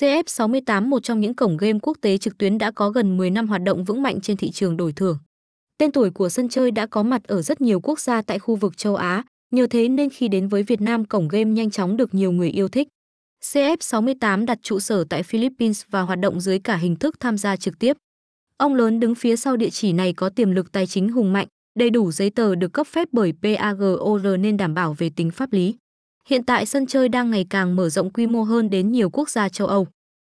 CF-68, một trong những cổng game quốc tế trực tuyến đã có gần 10 năm hoạt động vững mạnh trên thị trường đổi thưởng. Tên tuổi của sân chơi đã có mặt ở rất nhiều quốc gia tại khu vực châu Á, nhờ thế nên khi đến với Việt Nam, cổng game nhanh chóng được nhiều người yêu thích. CF-68 đặt trụ sở tại Philippines và hoạt động dưới cả hình thức tham gia trực tiếp. Ông lớn đứng phía sau địa chỉ này có tiềm lực tài chính hùng mạnh, đầy đủ giấy tờ được cấp phép bởi PAGCOR nên đảm bảo về tính pháp lý. Hiện tại sân chơi đang ngày càng mở rộng quy mô hơn đến nhiều quốc gia châu Âu.